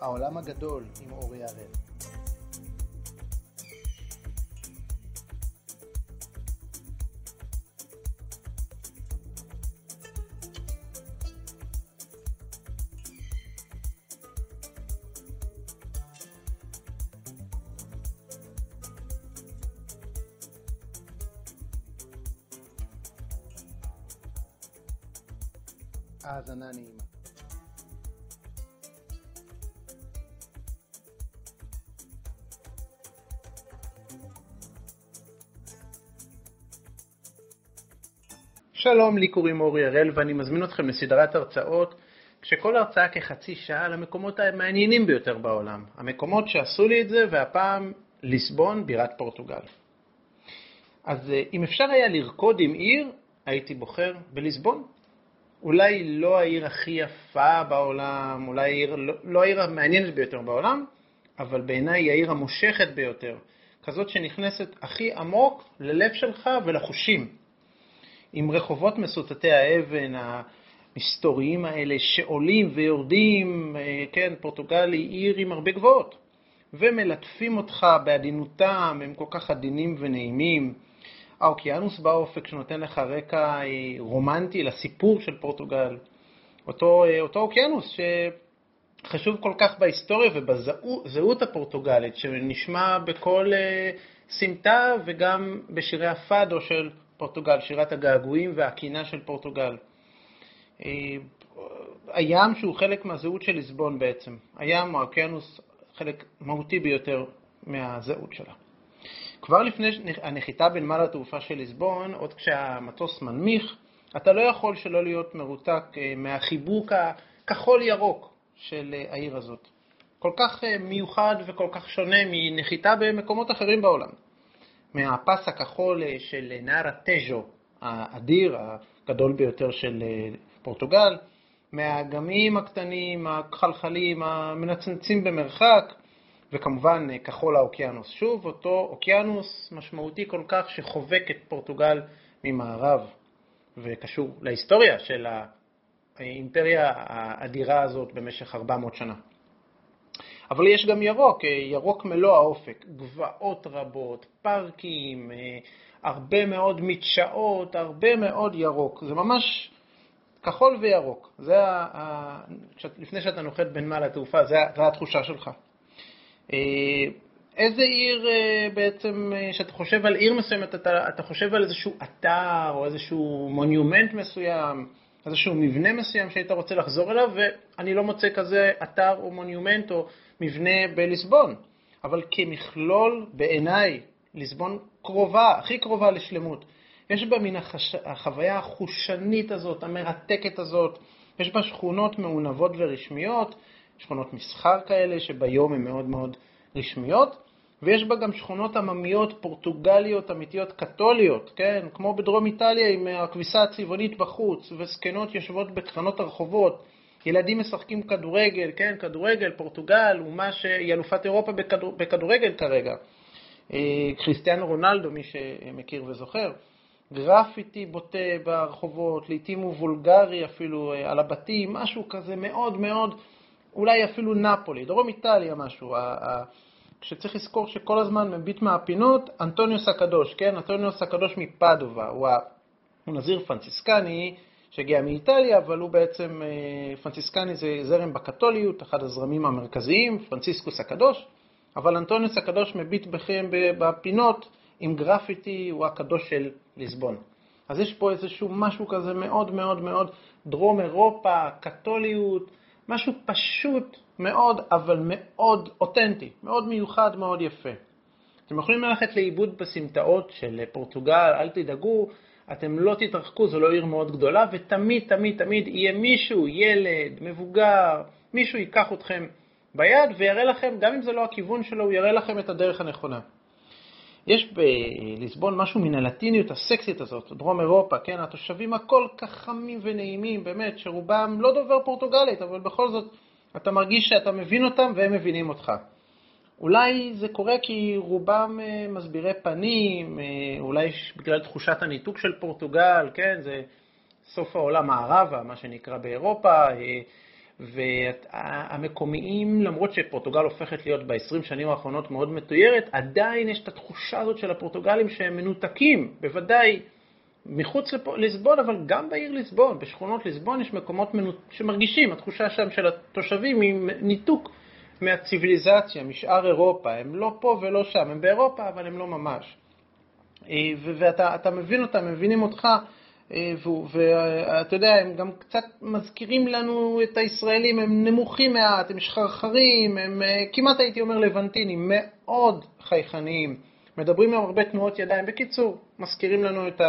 העולם הגדול עם אורי הראל. האזנה נעימה. שלום, לי קוראים אורי הראל ואני מזמין אתכם לסדרת הרצאות, כשכל הרצאה כחצי שעה למקומות המעניינים ביותר בעולם, המקומות שעשו לי את זה, והפעם ליסבון, בירת פורטוגל. אז אם אפשר היה לרקוד עם עיר, הייתי בוחר בליסבון. אולי לא העיר הכי יפה בעולם, אולי העיר, לא העיר המעניינת ביותר בעולם, אבל בעיניי היא העיר המושכת ביותר, כזאת שנכנסת הכי עמוק ללב שלך ולחושים. עם רחובות מסוטטי האבן, המסתוריים האלה שעולים ויורדים, כן, פורטוגל היא עיר עם הרבה גבוהות, ומלטפים אותך בעדינותם, הם כל כך עדינים ונעימים. האוקיינוס באופק שנותן לך רקע רומנטי לסיפור של פורטוגל. אותו אוקיינוס שחשוב כל כך בהיסטוריה ובזהות הפורטוגלית, שנשמע בכל סמטה וגם בשירי הפאדו של פורטוגל, שירת הגעגועים והקינה של פורטוגל. הים שהוא חלק מהזהות של ליסבון בעצם. הים או האוקיינוס חלק מהותי ביותר מהזהות שלה. כבר לפני הנחיתה בנמל התעופה של ליסבון, עוד כשהמטוס מנמיך, אתה לא יכול שלא להיות מרותק מהחיבוק הכחול ירוק של העיר הזאת. כל כך מיוחד וכל כך שונה מנחיתה במקומות אחרים בעולם. מהפס הכחול של נהר הטז'ו, האדיר, הגדול ביותר של פורטוגל, מהאגמים הקטנים, הכחלחלים, המנצנצים במרחק, וכמובן כחול האוקיינוס. שוב, אותו אוקיינוס משמעותי כל כך שחובק את פורטוגל ממערב, וקשור להיסטוריה של האימפריה האדירה הזאת במשך 400 שנה. אבל יש גם ירוק, ירוק מלוא האופק, גבעות רבות, פארקים, הרבה מאוד מדשאות, הרבה מאוד ירוק. זה ממש כחול וירוק. זה לפני שאתה נוחת בנמל התעופה, זה התחושה שלך. איזה עיר בעצם, שאתה חושב על עיר מסוימת, אתה חושב על איזשהו אתר או איזשהו מונומנט מסוים, איזשהו מבנה מסוים שהיית רוצה לחזור אליו, ואני לא מוצא כזה אתר או מונומנט או מבנה בליסבון. אבל כמכלול, בעיניי, ליסבון קרובה, הכי קרובה לשלמות. יש בה מן החוויה החושנית הזאת, המרתקת הזאת, יש בה שכונות מעונבות ורשמיות, שכונות מסחר כאלה שביום הן מאוד מאוד רשמיות, ויש בה גם שכונות עממיות פורטוגליות אמיתיות קתוליות, כן, כמו בדרום איטליה עם הכביסה הצבעונית בחוץ, וזקנות יושבות בקרנות הרחובות, ילדים משחקים כדורגל, כן, כדורגל, פורטוגל ומה שהיא אלופת אירופה בכדורגל כרגע, קריסטיאנו רונלדו, מי שמכיר וזוכר, גרפיטי בוטה ברחובות, לעתים הוא וולגרי אפילו על הבתים, משהו כזה מאוד מאוד, אולי אפילו נאפולי, דרום איטליה משהו, כשצריך לזכור שכל הזמן מביט מהפינות, אנטוניוס הקדוש, כן? אנטוניוס הקדוש מפדובה, הוא נזיר פרנסיסקני שהגיע מאיטליה, אבל הוא בעצם, פרנסיסקני זה זרם בקתוליות, אחד הזרמים המרכזיים, פרנסיסקוס הקדוש, אבל אנטוניוס הקדוש מביט בכם בפינות עם גרפיטי, הוא הקדוש של ליסבון. אז יש פה איזשהו משהו כזה מאוד מאוד מאוד דרום אירופה, קתוליות, משהו פשוט מאוד, אבל מאוד אותנטי, מאוד מיוחד, מאוד יפה. אתם יכולים ללכת לאיבוד בסמטאות של פורטוגל, אל תדאגו, אתם לא תתרחקו, זו לא עיר מאוד גדולה, ותמיד, תמיד, תמיד יהיה מישהו, ילד, מבוגר, מישהו ייקח אתכם ביד ויראה לכם, גם אם זה לא הכיוון שלו, הוא יראה לכם את הדרך הנכונה. יש בליסבון משהו מן הלטיניות הסקסית הזאת, דרום אירופה, כן? התושבים הכל כך חמים ונעימים, באמת, שרובם לא דובר פורטוגלית, אבל בכל זאת אתה מרגיש שאתה מבין אותם והם מבינים אותך. אולי זה קורה כי רובם מסבירי פנים, אולי בגלל תחושת הניתוק של פורטוגל, כן? זה סוף העולם הערבה, מה שנקרא באירופה, והמקומיים, למרות שפורטוגל הופכת להיות ב-20 שנים האחרונות מאוד מתוירת, עדיין יש את התחושה הזאת של הפורטוגלים שהם מנותקים, בוודאי מחוץ לליסבון, אבל גם בעיר ליסבון, בשכונות ליסבון יש מקומות שמרגישים, התחושה שם של התושבים היא ניתוק מהציביליזציה, משאר אירופה, הם לא פה ולא שם, הם באירופה אבל הם לא ממש. ואתה מבין אותם, מבינים אותך, ואתה יודע, הם גם קצת מזכירים לנו את הישראלים, הם נמוכים מעט, הם שחרחרים, הם כמעט הייתי אומר לבנטינים, מאוד חייכניים, מדברים עם הרבה תנועות ידיים, בקיצור, מזכירים לנו את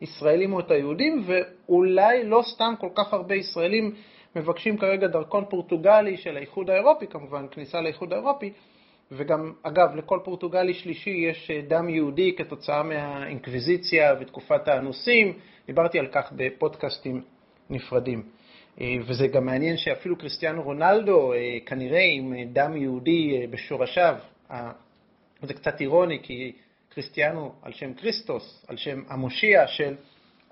הישראלים או את היהודים, ואולי לא סתם כל כך הרבה ישראלים מבקשים כרגע דרכון פורטוגלי של האיחוד האירופי, כמובן, כניסה לאיחוד האירופי, וגם, אגב, לכל פורטוגלי שלישי יש דם יהודי כתוצאה מהאינקוויזיציה ותקופת האנוסים, דיברתי על כך בפודקאסטים נפרדים. וזה גם מעניין שאפילו קריסטיאנו רונלדו, כנראה עם דם יהודי בשורשיו, זה קצת אירוני, כי קריסטיאנו על שם קריסטוס, על שם המושיע של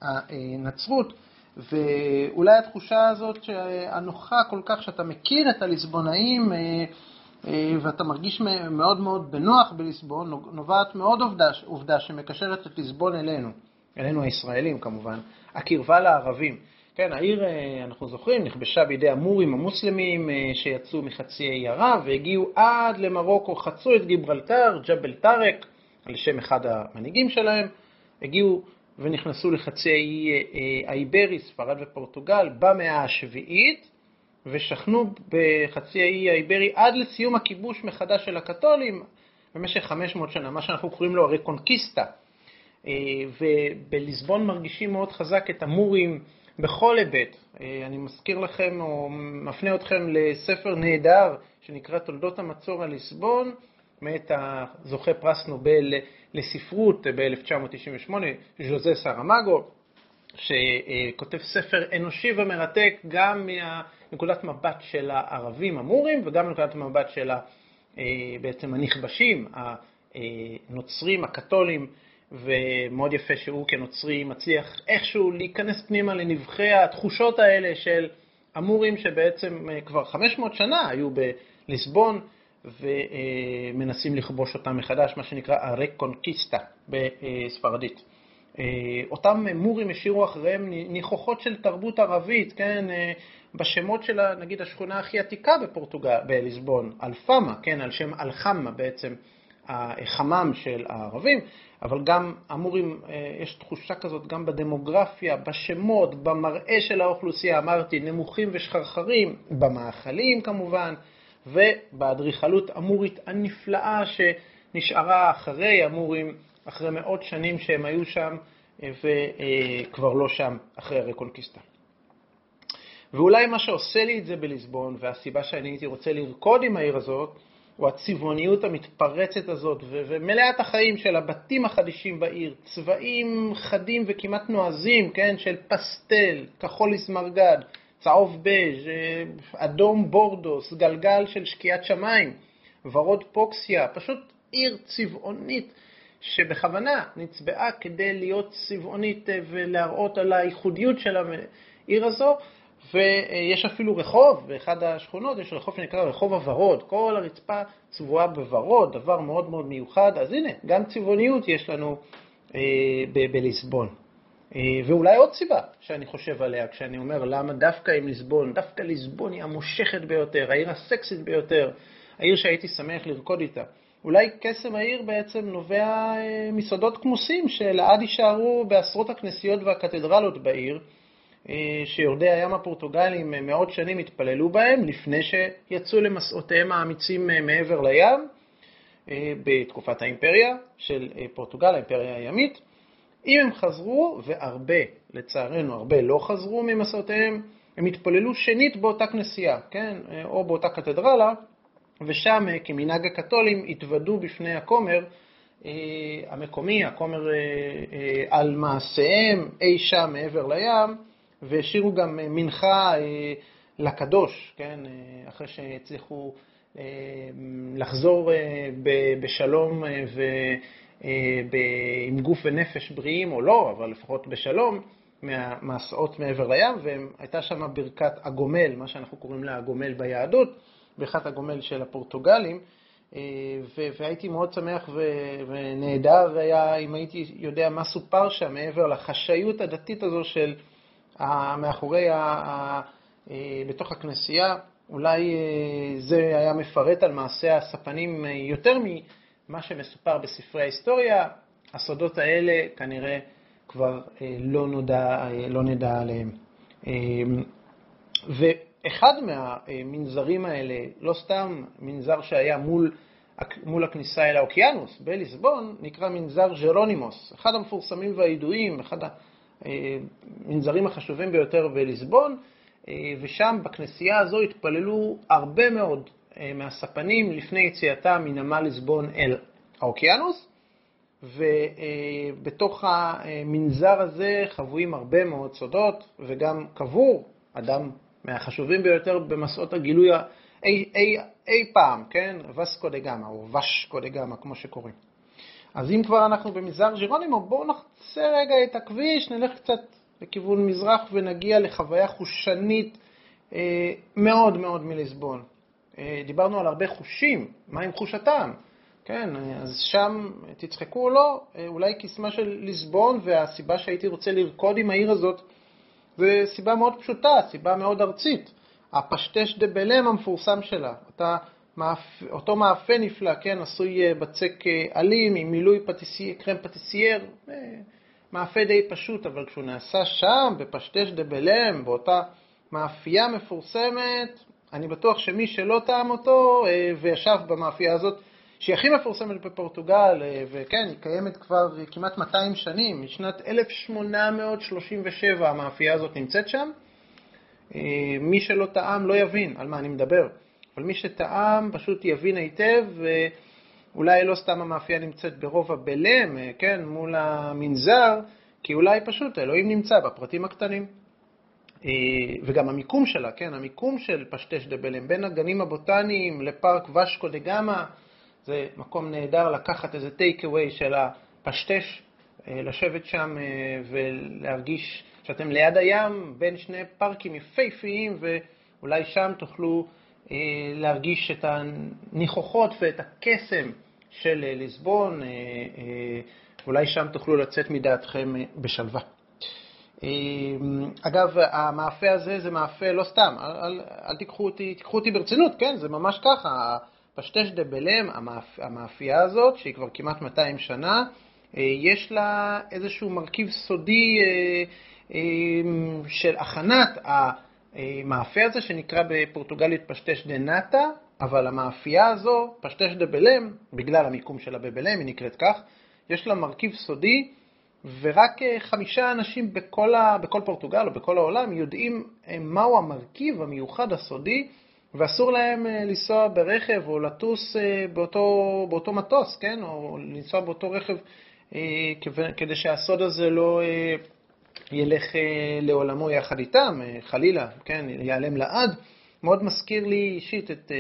הנצרות, ואולי התחושה הזאת שהנוחה כל כך שאתה מכיר את הליסבונאים, ואתה מרגיש מאוד מאוד בנוח בליסבון, נובעת מאוד עובדה שמקשרת את ליסבון אלינו הישראלים כמובן, הקרבה לערבים. כן, העיר, אנחנו זוכרים, נכבשה בידי המורים המוסלמים שיצאו מחצי האי ערב והגיעו עד למרוקו, חצו את גיברלטר, ג'בל טארק, על שם אחד המנהיגים שלהם, הגיעו ונכנסו לחצי האי האיברי, ספרד ופורטוגל, במאה השביעית, ושכנו בחצי האי האיברי עד לסיום הכיבוש מחדש של הקתולים במשך 500 שנה, מה שאנחנו קוראים לו הרקונקיסטה. ובליסבון מרגישים מאוד חזק את המורים בכל היבט. אני מזכיר לכם או מפנה אתכם לספר נהדר שנקרא תולדות המצור על ליסבון, מאת הזוכה פרס נובל לספרות ב-1998, ז'וזה סאראמאגו, שכותב ספר אנושי ומרתק גם מנקודת מבט של הערבים המורים וגם מנקודת מבט של בעצם הנכבשים, הנוצרים, הקתולים, ומאוד יפה שהוא כנוצרי מצליח איכשהו להיכנס פנימה לנבחי התחושות האלה של המורים שבעצם כבר 500 שנה היו בליסבון ומנסים לכבוש אותם מחדש, מה שנקרא הרקונקיסטה בספרדית. אותם מורים השאירו אחריהם ניחוחות של תרבות ערבית, כן, בשמות של נגיד השכונה הכי עתיקה בפורטוגל, בליסבון, אלפמה, כן, על שם אלחמה בעצם החמם של הערבים, אבל גם אמורים, יש תחושה כזאת גם בדמוגרפיה, בשמות, במראה של האוכלוסייה, אמרתי, נמוכים ושחרחרים, במאכלים כמובן, ובאדריכלות אמורית הנפלאה שנשארה אחרי אמורים, אחרי מאות שנים שהם היו שם, וכבר לא שם אחרי הרקונקיסטה. ואולי מה שעושה לי את זה בליסבון, והסיבה שאני הייתי רוצה לרקוד עם העיר הזאת, הוא הצבעוניות המתפרצת הזאת, ומלאת החיים של הבתים החדישים בעיר, צבעים חדים וכמעט נועזים, כן, של פסטל, כחול לסמרגד, צהוב בז', אדום בורדוס, גלגל של שקיעת שמיים, ורוד פוקסיה, פשוט עיר צבעונית, שבכוונה נצבעה כדי להיות צבעונית ולהראות על הייחודיות של העיר הזו, ויש אפילו רחוב, באחד השכונות יש רחוב שנקרא רחוב הוורוד, כל הרצפה צבועה בוורוד, דבר מאוד מאוד מיוחד, אז הנה, גם צבעוניות יש לנו בליסבון. ואולי עוד סיבה שאני חושב עליה, כשאני אומר למה דווקא עם ליסבון, דווקא ליסבון היא המושכת ביותר, העיר הסקסית ביותר, העיר שהייתי שמח לרקוד איתה. אולי קסם העיר בעצם נובע מסודות כמוסים שלעד יישארו בעשרות הכנסיות והקתדרלות בעיר, שיורדי הים הפורטוגלים מאות שנים התפללו בהם לפני שיצאו למסעותיהם האמיצים מעבר לים בתקופת האימפריה של פורטוגל, האימפריה הימית. אם הם חזרו, והרבה, לצערנו הרבה לא חזרו ממסעותיהם, הם התפללו שנית באותה כנסייה, כן? או באותה קתדרלה, ושם כמנהג הקתולים התוודו בפני הכומר המקומי, הכומר על מעשיהם אי שם מעבר לים, והשאירו גם מנחה לקדוש, כן, אחרי שהצליחו לחזור בשלום עם גוף ונפש בריאים או לא, אבל לפחות בשלום מהמסעות מעבר לים, והייתה שם ברכת הגומל, מה שאנחנו קוראים לה הגומל ביהדות, ברכת הגומל של הפורטוגלים, והייתי מאוד שמח ונהדר, אם הייתי יודע מה סופר שם מעבר לחשאיות הדתית הזו של מאחורי, בתוך הכנסייה, אולי זה היה מפרט על מעשי הספנים יותר ממה שמסופר בספרי ההיסטוריה, הסודות האלה כנראה כבר לא נדע עליהם. ואחד מהמנזרים האלה, לא סתם מנזר שהיה מול הכניסה אל האוקיינוס, בליסבון, נקרא מנזר ג'רונימוס. אחד המפורסמים והידועים, אחד המנזרים החשובים ביותר בליסבון, ושם בכנסייה הזו התפללו הרבה מאוד מהספנים לפני יציאתה מנמל ליסבון אל האוקיינוס, ובתוך המנזר הזה חבויים הרבה מאוד סודות, וגם קבור אדם מהחשובים ביותר במסעות הגילוי אי פעם, כן? וסקו דה גאמה, או ושקו דה גאמה, כמו שקוראים. אז אם כבר אנחנו במנזר ג'רונימו, בואו נחצה רגע את הכביש, נלך קצת לכיוון מזרח ונגיע לחוויה חושנית מאוד מאוד מליסבון. דיברנו על הרבה חושים, מה עם חוש הטעם? כן, אז שם תצחקו או לא, אולי קסמה של ליסבון, והסיבה שהייתי רוצה לרקוד עם העיר הזאת, זה סיבה מאוד פשוטה, סיבה מאוד ארצית. הפשטש דה בלם המפורסם שלה, אותו מאפה נפלא, כן, עשוי בצק עלים, עם מילוי קרם פטיסייר, מאפה די פשוט, אבל כשהוא נעשה שם, בפשטש דה בלם, באותה מאפייה מפורסמת, אני בטוח שמי שלא טעם אותו, וישב במאפייה הזאת, שהיא הכי מפורסמת בפורטוגל, וכן, היא קיימת כבר כמעט 200 שנים, משנת 1837 המאפייה הזאת נמצאת שם. מי שלא טעם לא יבין על מה אני מדבר, אבל מי שטעם פשוט יבין היטב, ואולי לא סתם המאפייה נמצאת ברוב הבלם, כן, מול המנזר, כי אולי פשוט אלוהים נמצא בפרטים הקטנים. וגם המיקום שלה, כן, המיקום של פשטש דה בלם, בין הגנים הבוטניים לפארק ושקו דה גאמה, זה מקום נהדר לקחת איזה טייק אווי של הפשטש, לשבת שם ולהרגיש שאתם ליד הים בין שני פארקים יפהפיים, ואולי שם תוכלו להרגיש את הניחוחות ואת הקסם של ליסבון, אולי שם תוכלו לצאת מדעתכם בשלווה. אגב, המאפה הזה זה מאפה לא סתם, אל תיקחו אותי ברצינות, כן? זה ממש ככה. פשטש דה בלם, המאפייה הזאת, שהיא כבר כמעט 200 שנה, יש לה איזשהו מרכיב סודי של הכנת המאפייה הזה, שנקרא בפורטוגלית פשטש דה נאטה, אבל המאפייה הזו, פשטש דה בלם, בגלל המיקום שלה בבלם, היא נקראת כך, יש לה מרכיב סודי, ורק 5 אנשים בכל פורטוגל או בכל העולם יודעים מהו המרכיב המיוחד הסודי, ואסור להם לנסוע ברכב או לטוס באותו מטוס, כן? או לנסוע באותו רכב כדי שהסוד הזה לא ילך לעולמו יחד איתם, חלילה, כן? ייעלם לעד. מאוד מזכיר לי אישית את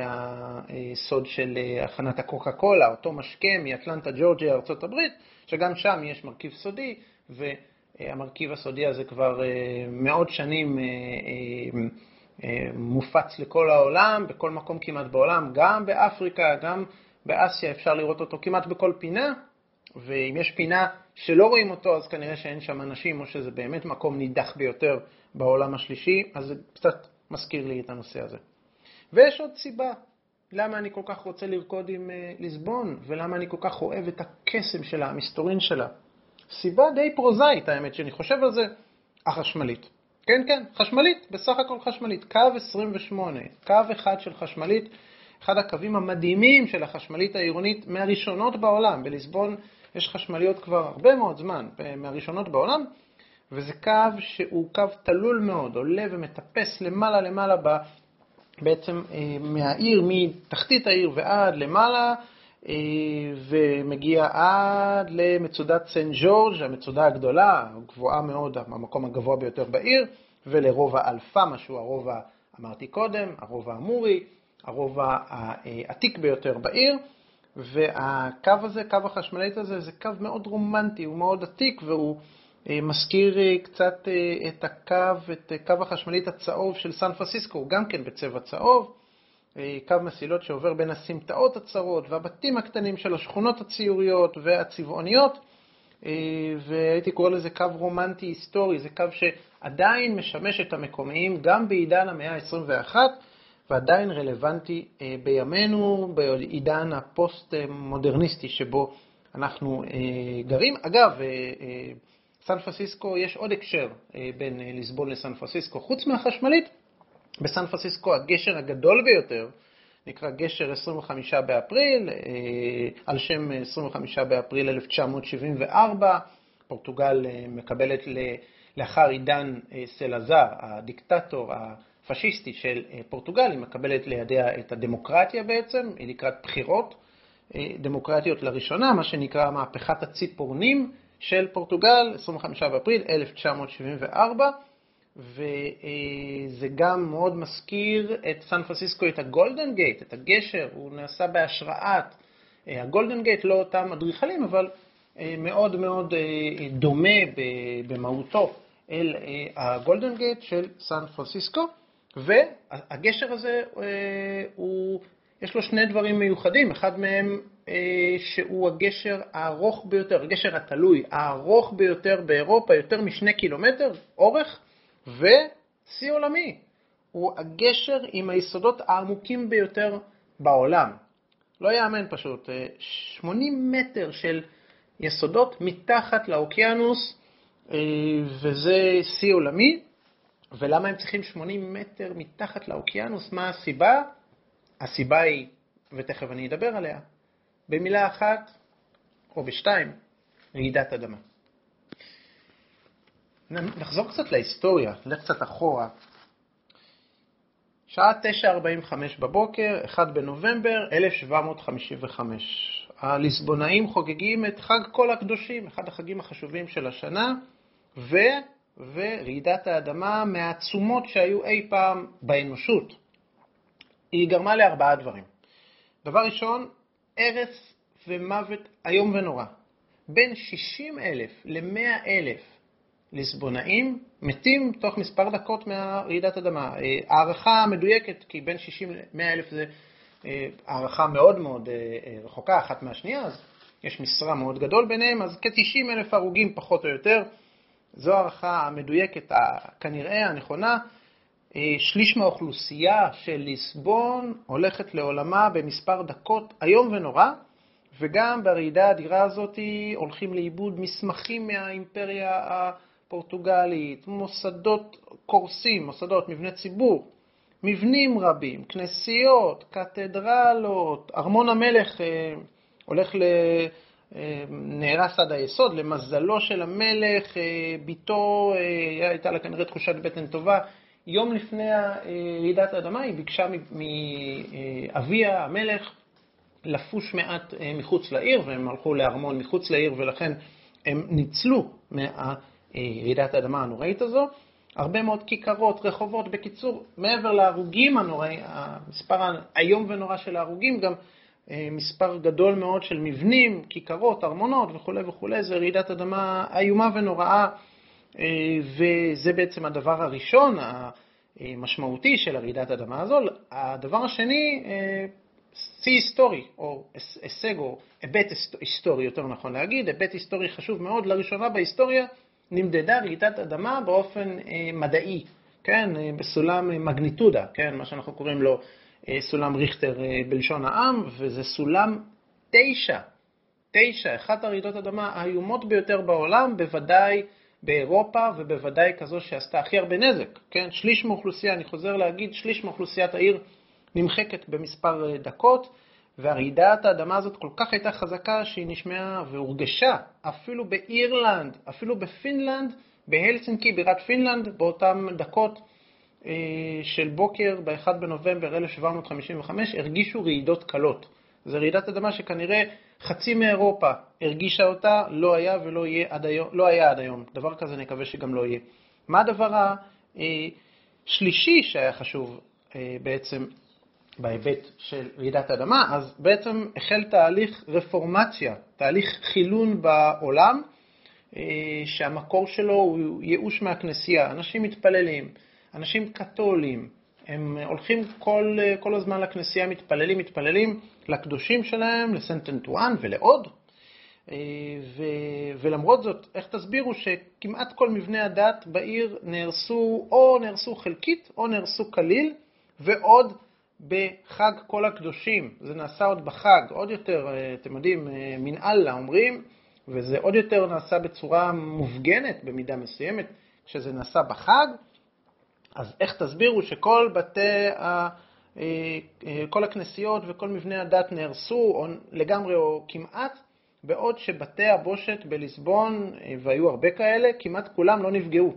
הסוד של הכנת הקוקה קולה, אותו משקה מאטלנטה, ג'ורג'יה, ארצות הברית, שגם שם יש מרכיב סודי, והמרכיב הסודי הזה כבר מאות שנים מופץ לכל העולם, בכל מקום כמעט בעולם, גם באפריקה, גם באסיה, אפשר לראות אותו כמעט בכל פינה, ואם יש פינה שלא רואים אותו, אז כנראה שאין שם אנשים, או שזה באמת מקום נידח ביותר בעולם השלישי, אז זה קצת מזכיר לי את הנושא הזה. ויש עוד סיבה, למה אני כל כך רוצה לרקוד עם ליסבון, ולמה אני כל כך אוהב את הקסם שלה, המסתורין שלה. סיבה די פרוזאית, האמת, שאני חושב על זה, החשמלית. כן, כן, חשמלית, בסך הכל חשמלית, קו 28, קו אחד של חשמלית, אחד הקווים המדהימים של החשמלית העירונית, מהראשונות בעולם, בליסבון יש חשמליות כבר הרבה מאוד זמן, מהראשונות בעולם, וזה קו שהוא קו תלול מאוד, עולה ומטפס למעלה למעלה, בעצם מהעיר, מתחתית העיר ועד למעלה, ומגיע עד למצודת סן ג'ורג', המצודה הגדולה, גבוהה מאוד, המקום הגבוה ביותר בעיר, ולרובע אלפמה, שהוא הרובע, אמרתי קודם, הרובע המורי, הרובע העתיק ביותר בעיר, והקו הזה, קו החשמלית הזה, זה קו מאוד רומנטי, הוא מאוד עתיק, והוא מזכיר קצת את קו החשמלית הצהוב של סן פרנסיסקו, גם כן בצבע צהוב, קו מסילות שעובר בין הסמטאות הצרות והבתים הקטנים של השכונות הציוריות והצבעוניות, והייתי קורא לזה קו רומנטי היסטורי, זה קו שעדיין משמש את המקומיים גם בעידן המאה ה-21, ועדיין רלוונטי בימינו, בעידן הפוסט-מודרניסטי שבו אנחנו גרים. אגב, סן פרנסיסקו יש עוד הקשר בין ליסבון לסן פרנסיסקו, חוץ מהחשמלית. בסן פרנסיסקו הגשר הגדול ביותר נקרא גשר 25 באפריל, על שם 25 באפריל 1974, פורטוגל מקבלת לאחר עידן סלזר, הדיקטטור הפשיסטי של פורטוגל, היא מקבלת לידיה את הדמוקרטיה בעצם, היא לקראת בחירות דמוקרטיות לראשונה, מה שנקרא מהפכת הציפורנים של פורטוגל, 25 באפריל 1974, וזה גם מאוד מזכיר את סן פרנסיסקו, את הגולדן גייט, את הגשר, הוא נעשה בהשראת הגולדן גייט, לא אותם אדריכלים, אבל מאוד מאוד דומה במהותו אל הגולדן גייט של סן פרנסיסקו. והגשר הזה הוא, יש לו שני דברים מיוחדים, אחד מהם שהוא הגשר הארוך ביותר, הגשר התלוי הארוך ביותר באירופה, יותר מ2 קילומטר אורך, ושיא עולמי, הוא הגשר עם היסודות העמוקים ביותר בעולם. לא יאמן פשוט, 80 מטר של יסודות מתחת לאוקיינוס, וזה שיא עולמי. ולמה הם צריכים 80 מטר מתחת לאוקיינוס? מה הסיבה? הסיבה היא, ותכף אני אדבר עליה, במילה אחת או בשתיים, רעידת אדמה. נחזור קצת להיסטוריה, נלך קצת אחורה. שעה 9:45 בבוקר, 1 בנובמבר 1755. הליסבונאים חוגגים את חג כל הקדושים, אחד החגים החשובים של השנה, ורעידת האדמה מהעצומות שהיו אי פעם באנושות. היא גרמה ל4 דברים. דבר ראשון, הרס ומוות איום ונורא. בין 60,000 ל100,000 ליסבונאים מתים תוך מספר דקות מהרעידת אדמה. הערכה מדויקת, כי בין 60 ל100,000 זה הערכה מאוד מאוד רחוקה אחת מהשנייה, אז יש משרה מאוד גדול ביניהם, אז כ90,000 הרוגים פחות או יותר. זו הערכה המדויקת, כנראה הנכונה. שליש מהאוכלוסייה של ליסבון הולכת לעולמה במספר דקות איום ונורא, וגם ברעידה האדירה הזאת הולכים לאיבוד מסמכים מהאימפריה פורטוגלית, מוסדות קורסים, מוסדות, מבני ציבור, מבנים רבים, כנסיות, קתדרלות, ארמון המלך הולך לנהרס עד היסוד, למזלו של המלך, ביתו, הייתה לה כנראה תחושת בטן טובה, יום לפני רעידת האדמה היא ביקשה מאביה המלך לפוש מעט מחוץ לעיר, והם הלכו לארמון מחוץ לעיר, ולכן הם ניצלו מה רעידת האדמה הנוראית הזו. הרבה מאוד כיכרות, רחובות, בקיצור, מעבר להרוגים הנוראי, המספר היום ונורא של ההרוגים, גם מספר גדול מאוד של מבנים, כיכרות, ארמונות וכו' וכו'. זה רעידת אדמה איומה ונוראה, וזה בעצם הדבר הראשון המשמעותי של הרעידת האדמה הזו. הדבר השני, שיא היסטורי, או הישג, או היבט היסטורי, יותר נכון להגיד, היבט היסטורי חשוב מאוד. לראשונה בהיסטוריה נמדדה רעידת אדמה באופן מדעי, כן, בסולם מגניטודה, כן, מה שאנחנו קוראים לו סולם ריכטר בלשון העם, וזה סולם 9, אחת הרעידות אדמה האיומות ביותר בעולם, בוודאי באירופה, ובוודאי כזו שעשתה הכי הרבה נזק, כן, שליש מאוכלוסייה, אני חוזר להגיד, שליש מאוכלוסיית העיר נמחקת במספר דקות, והרעידת האדמה הזאת כל כך הייתה חזקה שהיא נשמעה והורגשה אפילו באירלנד, אפילו בפינלנד, בהלסינקי, בירת פינלנד, באותם דקות של בוקר ב-1 בנובמבר 1755 הרגישו רעידות קלות. זו רעידת אדמה שכנראה חצי מאירופה הרגישה אותה, לא היה ולא יהיה עד היום, לא היה עד היום. דבר כזה נקווה שגם לא יהיה. מה הדבר השלישי שהיה חשוב בעצם בהיבט של רעידת האדמה? אז בעצם החל תהליך רפורמציה, תהליך חילון בעולם, שהמקור שלו הוא ייאוש מהכנסייה. אנשים מתפללים, אנשים קתולים, הם הולכים כל הזמן לכנסייה, מתפללים לקדושים שלהם, לסנט אנטואן ולעוד. ולמרות זאת, איך תסבירו שכמעט כל מבנה הדת בעיר נהרסו, או נהרסו חלקית או נהרסו כליל, ועוד בחג כל הקדושים, זה נעשה עוד בחג, עוד יותר, אתם יודעים, מן אללה אומרים, וזה עוד יותר נעשה בצורה מופגנת במידה מסוימת, כשזה נעשה בחג. אז איך תסבירו שכל כל הכנסיות וכל מבני הדת נהרסו, או לגמרי או כמעט, בעוד שבתי הבושת בליסבון, והיו הרבה כאלה, כמעט כולם לא נפגעו.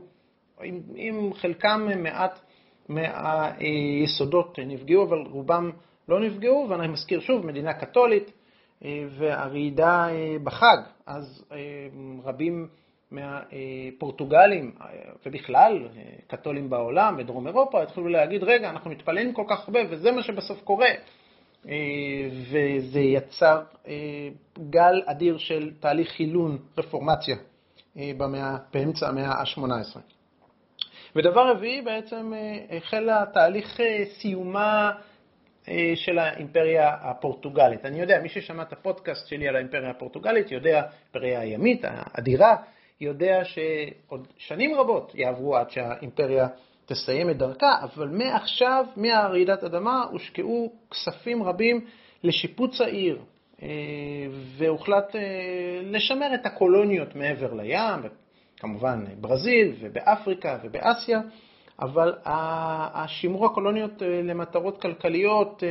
אם חלקם מעט מהיסודות נפגעו, אבל רובם לא נפגעו, ואני מזכיר שוב, מדינה קתולית, והרעידה בחג. אז רבים מהפורטוגלים, ובכלל קתולים בעולם, בדרום אירופה, התחילו להגיד, רגע, אנחנו מתפללים כל כך הרבה, וזה מה שבסוף קורה. וזה יצר גל אדיר של תהליך חילון, רפורמציה, באמצע המאה ה-18. ודבר רביעי, בעצם החלה תהליך סיומה של האימפריה הפורטוגלית. אני יודע, מי ששמע את הפודקאסט שלי על האימפריה הפורטוגלית, יודע, האימפריה הימית, האדירה, יודע שעוד שנים רבות יעברו עד שהאימפריה תסיים את דרכה, אבל מעכשיו, מהרעידת אדמה, הושקעו כספים רבים לשיפוץ העיר, והוחלט לשמר את הקולוניות מעבר לים, כמובן ברזיל ובאפריקה ובאסיה, אבל השימור הקולוניות למטרות כלכליות,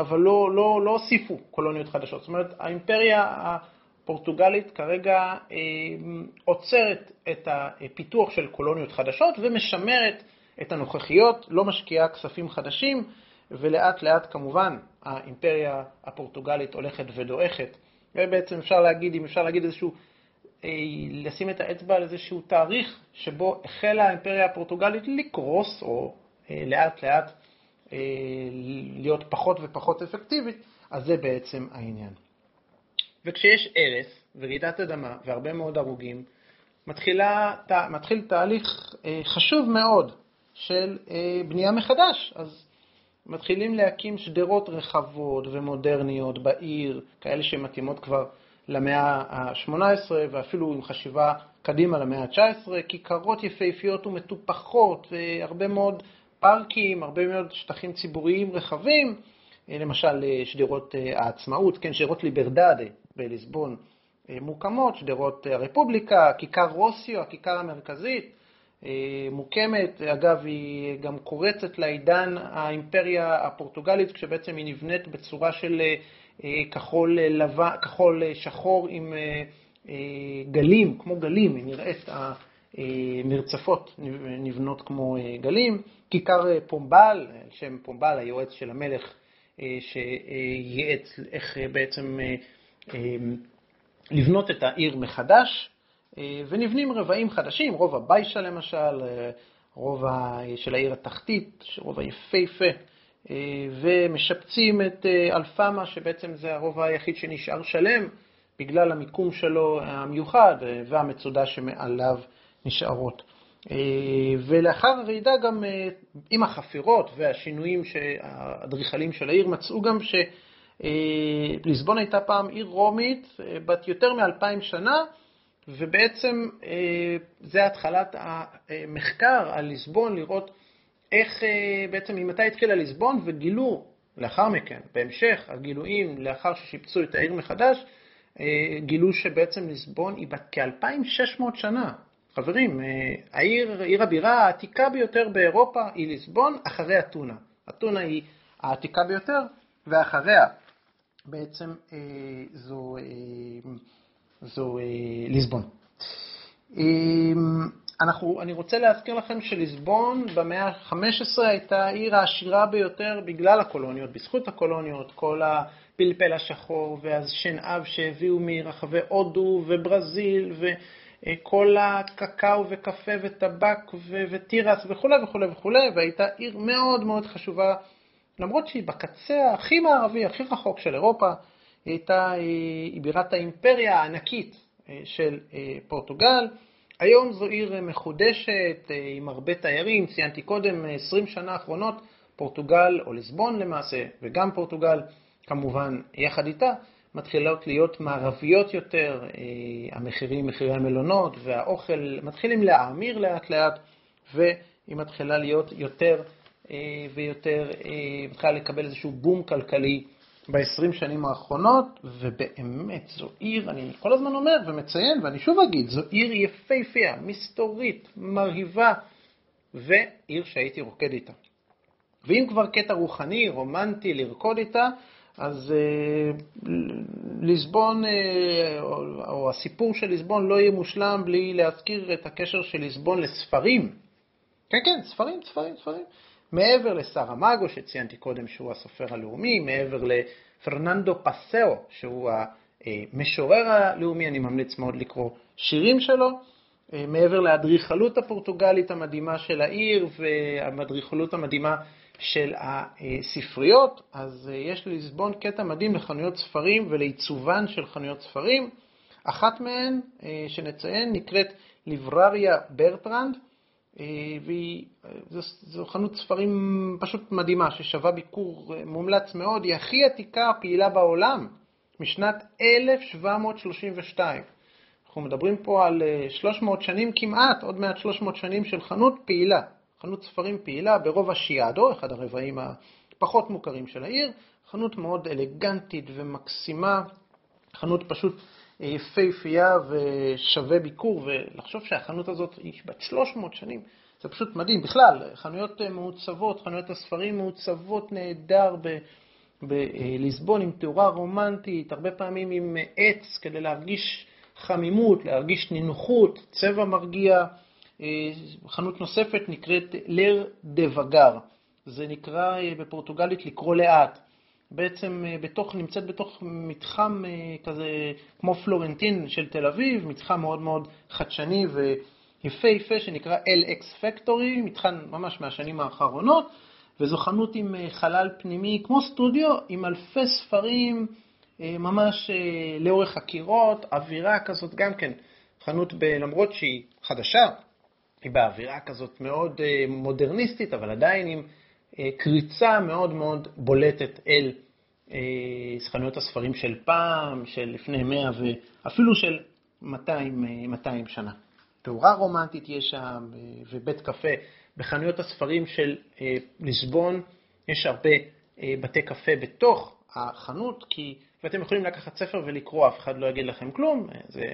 אבל לא הוסיפו קולוניות חדשות. זאת אומרת, האימפריה הפורטוגלית כרגע עוצרת את הפיתוח של קולוניות חדשות ומשמרת את הנוכחיות, לא משקיעה כספים חדשים, ולאט לאט כמובן האימפריה הפורטוגלית הולכת ודועכת. ובעצם אפשר להגיד, אם אפשר להגיד איזשהו, לשים את האצבע על איזשהו תאריך שבו החלה האימפריה הפורטוגלית לקרוס, או לאט לאט להיות פחות ופחות אפקטיבית, אז זה בעצם העניין. וכשיש הרס ורעידת אדמה והרבה מאוד הרוגים, מתחיל תהליך חשוב מאוד של בנייה מחדש. אז מתחילים להקים שדרות רחבות ומודרניות בעיר, כאלה שמתאימות כבר למאה ה-18 ואפילו עם חשיבה קדימה למאה ה-19, כיכרות יפהפיות ומטופחות, הרבה מאוד פארקים, הרבה מאוד שטחים ציבוריים רחבים, למשל שדרות העצמאות, כן, שדרות ליברדדה בליסבון מוקמות, שדרות הרפובליקה, כיכר רוסיו, הכיכר המרכזית, מוקמת, אגב היא גם קורצת לעידן האימפריה הפורטוגלית, כשבעצם היא נבנית בצורה של כחול שחור עם גלים, כמו גלים, היא נראית, המרצפות נבנות כמו גלים. כיכר פומבאל, שם פומבאל, היועץ של המלך, שייעץ איך בעצם לבנות את העיר מחדש, ונבנים רבעים חדשים, רובע ביישה למשל, רובע של העיר התחתית, רובע יפהפה, ומשפצים את אלפמה, שבעצם זה הרובע היחיד שנשאר שלם, בגלל המיקום שלו המיוחד, והמצודה שמעליו נשארות. ולאחר הרעידה גם עם החפירות והשינויים שהאדריכלים של העיר מצאו גם שליסבון הייתה פעם עיר רומית בת יותר מ-2000 שנה, ובעצם זה התחלת המחקר על ליסבון, לראות איך בעצם ממתי התחילה ליסבון, וגילו לאחר מכן, בהמשך הגילויים לאחר ששיפצו את העיר מחדש, גילו שבעצם ליסבון היא בת כ-2600 שנה. חברים, עיר הבירה העתיקה ביותר באירופה היא ליסבון, אחרי אתונה. אתונה היא העתיקה ביותר, ואחריה בעצם זו ליסבון. אני רוצה להזכיר לכם שליסבון במאה ה-15 הייתה העיר העשירה ביותר בגלל הקולוניות, בזכות הקולוניות, כל הפלפל השחור והשנעב שהביאו מרחבי הודו וברזיל, כל הקקאו וקפה וטבק וטירס וכו', והייתה עיר מאוד מאוד חשובה, למרות שהיא בקצה הכי מערבי, הכי רחוק של אירופה, היא בירת האימפריה הענקית של פורטוגל. היום זו עיר מחודשת עם הרבה תיירים, ציינתי קודם 20 שנה האחרונות, פורטוגל או ליסבון למעשה, וגם פורטוגל כמובן יחד איתה, מתחילות להיות מערביות יותר, המחירים, מחירי המלונות והאוכל מתחילים להאמיר לאט לאט, והיא מתחילה להיות יותר ויותר, מתחילה לקבל איזשהו בום כלכלי ב-20 שנים האחרונות, ובאמת זו עיר, אני כל הזמן אומר ומציין, ואני שוב אגיד, זו עיר יפהפייה, מסתורית, מרהיבה, ועיר שהייתי רוקד איתה. ואם כבר קטע רוחני, רומנטי, לרקוד איתה, אז ליסבון, או הסיפור של ליסבון לא יהיה מושלם בלי להזכיר את הקשר של ליסבון לספרים. כן, כן, ספרים, ספרים, ספרים. מעבר לסארמאגו שציינתי קודם שהוא הסופר הלאומי, מעבר לפרננדו פסאו שהוא המשורר הלאומי, אני ממליץ מאוד לקרוא שירים שלו, מעבר לאדריכלות הפורטוגלית המדהימה של העיר והאדריכלות המדהימה של הספריות, אז יש ליסבון קטע מדהים לחנויות ספרים ולעיצובן של חנויות ספרים. אחת מהן שנציין נקראת ליברריה ברטרנד, וזו חנות ספרים פשוט מדהימה ששווה ביקור מומלץ מאוד. היא הכי עתיקה פעילה בעולם, משנת 1732. אנחנו מדברים פה על 300 שנים כמעט, עוד מעט 300 שנים של חנות פעילה, חנות ספרים פעילה ברובע שיאדו, אחד הרבעים הפחות מוכרים של העיר. חנות מאוד אלגנטית ומקסימה, חנות פשוט יפהפייה ושווה ביקור, ולחשוב שהחנות הזאת היא בת 300 שנים, זה פשוט מדהים. בכלל, חנויות מעוצבות, חנויות הספרים מעוצבות נהדר בליסבון, עם תאורה רומנטית, הרבה פעמים עם עץ כדי להרגיש חמימות, להרגיש נינוחות, צבע מרגיע. חנות נוספת נקראת לר דבגר, זה נקרא בפורטוגלית לקרוא לאט. בעצם נמצאת בתוך מתחם כזה כמו פלורנטין של תל אביב, מתחם מאוד מאוד חדשני ויפה שנקרא LX Factory, מתחם ממש מהשנים האחרונות, וזו חנות עם חלל פנימי כמו סטודיו, עם אלפי ספרים ממש לאורך הקירות, אווירה כזאת גם כן, חנות למרות שהיא חדשה, היא באווירה כזאת מאוד מודרניסטית, אבל עדיין עם קריצה מאוד מאוד בולטת אל חנויות הספרים של פעם, של לפני 100 ואפילו של 200 שנה. תאורה רומנטית יש שם, ובית קפה. בחנויות הספרים של ליסבון יש הרבה בתי קפה בתוך החנות, כי ואתם יכולים לקחת ספר ולקרוא, אף אחד לא יגיד לכם כלום. זה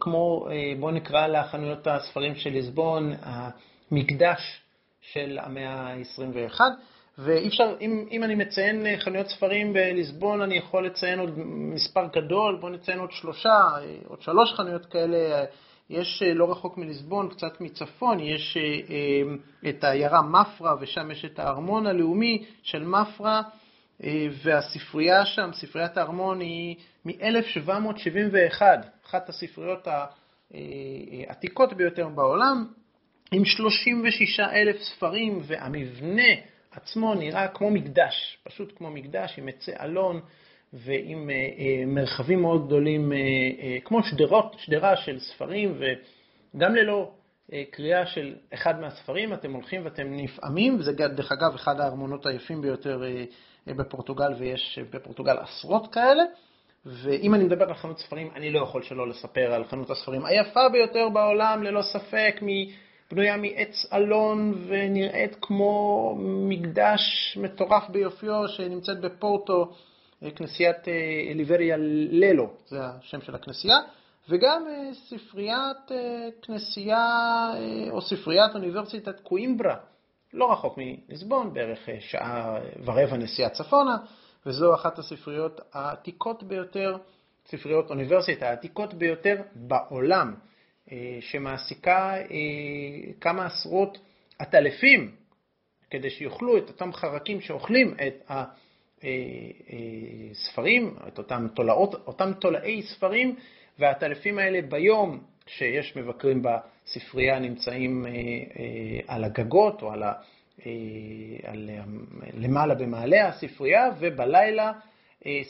כמו, בוא נקרא לחנויות הספרים של ליסבון, המקדש של המאה ה-21, ואי אפשר, אם אני מציין חנויות ספרים בליסבון, אני יכול לציין עוד מספר גדול, בוא נציין עוד 3 חנויות כאלה. יש לא רחוק מליסבון, קצת מצפון, יש את העיירה מפרה, ושם יש את הארמון הלאומי של מפרה, והספרייה שם, ספריית הארמון, היא מ-1771, אחת הספריות העתיקות ביותר בעולם, עם 36,000 ספרים, והמבנה עצמו נראה כמו מקדש, פשוט כמו מקדש, עם עצי אלון ועם מרחבים מאוד גדולים, כמו שדרה של ספרים, וגם ללא קריאה של אחד מהספרים, אתם הולכים ואתם נפעמים, וזה דרך אגב אחד הארמונות היפים ביותר בפורטוגל, ויש בפורטוגל עשרות כאלה. ואם אני מדבר על חנות ספרים, אני לא יכול שלא לספר על חנות הספרים היפה ביותר בעולם, ללא ספק, בנויה מעץ אלון ונראית כמו מקדש מטורף ביופיו, שנמצאת בפורטו, כנסיית ליבריה ללו, זה השם של הכנסייה, וגם ספריית כנסייה או ספריית אוניברסיטת קווימברה, לא רחוק מליסבון, בערך 1.25 שעה נסיעה צפונה, וזו אחת הספריות העתיקות ביותר, ספריות אוניברסיטה העתיקות ביותר בעולם, שמעסיקה כמה עשרות עטלפים, כדי שיוכלו את אותם חרקים שאוכלים את הספרים, את אותם תולעי ספרים, והעטלפים האלה ביום שיש מבקרים בספרייה נמצאים על הגגות או על למעלה במעלה הספרייה, ובלילה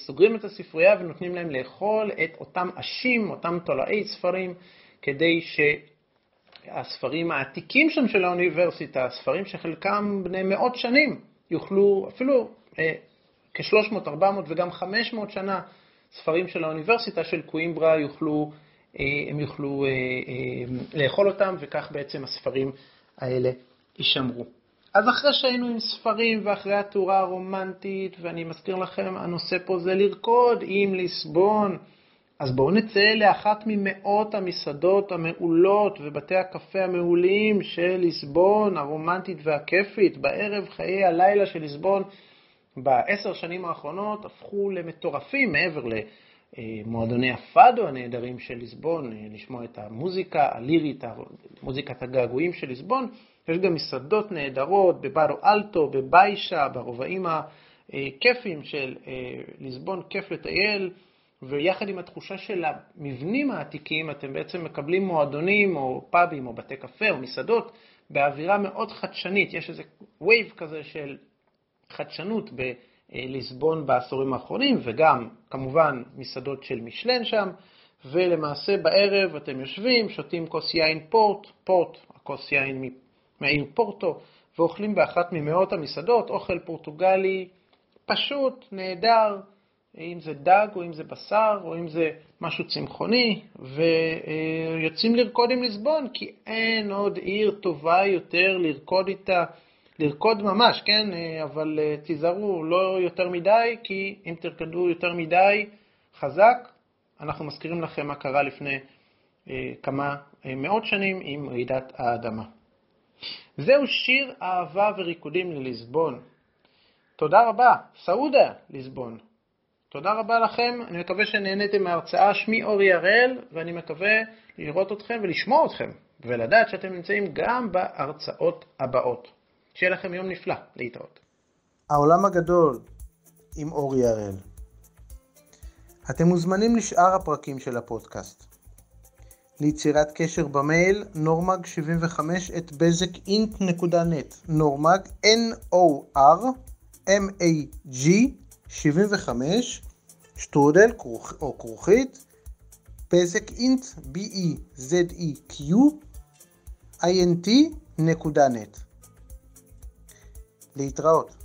סוגרים את הספרייה ונותנים להם לאכול את אותם אשים, אותם תולעי ספרים, כדי שהספרים העתיקים שם של האוניברסיטה, הספרים שחלקם בני מאות שנים, יוכלו אפילו כ-300, 400 וגם 500 שנה, ספרים של האוניברסיטה של קווימברה יוכלו לאכול אותם, וכך בעצם הספרים האלה יישמרו. אז אחרי שהיינו עם ספרים ואחרי התאורה הרומנטית, ואני מזכיר לכם, הנושא פה זה לרקוד עם ליסבון, אז בואו נצא לאחת ממאות המסעדות המעולות ובתי הקפה המעולים של ליסבון, הרומנטית והכיפית. בערב חיי הלילה של ליסבון, ב10 שנים האחרונות, הפכו למטורפים מעבר למועדוני הפאדו הנהדרים של ליסבון, לשמוע את המוזיקה הלירית, מוזיקת הגעגועים של ליסבון. יש גם מסעדות נהדרות בבארו אלטו, בביישה, ברובעים הכיפים של ליסבון, כיף לטייל, ויחד עם התחושה של המבנים העתיקים, אתם בעצם מקבלים מועדונים או פאבים או בתי קפה או מסעדות באווירה מאוד חדשנית. יש איזה ווייב כזה של חדשנות בליסבון בעשורים האחרונים, וגם כמובן מסעדות של משלן שם, ולמעשה בערב אתם יושבים, שותים כוס יין פורט, כוס יין מהעיר פורטו, ואוכלים באחת ממאות המסעדות, אוכל פורטוגלי פשוט, נהדר, אם זה דג או אם זה בשר או אם זה משהו צמחוני, ויוצאים לרקוד עם ליסבון, כי אין עוד עיר טובה יותר לרקוד איתה, לרקוד ממש, כן, אבל תיזהרו, לא יותר מדי, כי אם תרקדו יותר מדי חזק, אנחנו מזכירים לכם מה קרה לפני כמה מאות שנים עם רעידת האדמה. זהו שיר אהבה וריקודים לליסבון. תודה רבה, סעודה ליסבון. תודה רבה לכם, אני מקווה שנהניתם מההרצאה. שמי אורי הראל, ואני מקווה לראות אתכם ולשמוע אתכם, ולדעת שאתם נמצאים גם בהרצאות הבאות. שיהיה לכם יום נפלא, להתראות. העולם הגדול עם אורי הראל. אתם מוזמנים לשאר הפרקים של הפודקאסט. ליצירת קשר במייל normag75@bezekinc.net, normag normag75 bezekinc bezekinc.net. להתראות.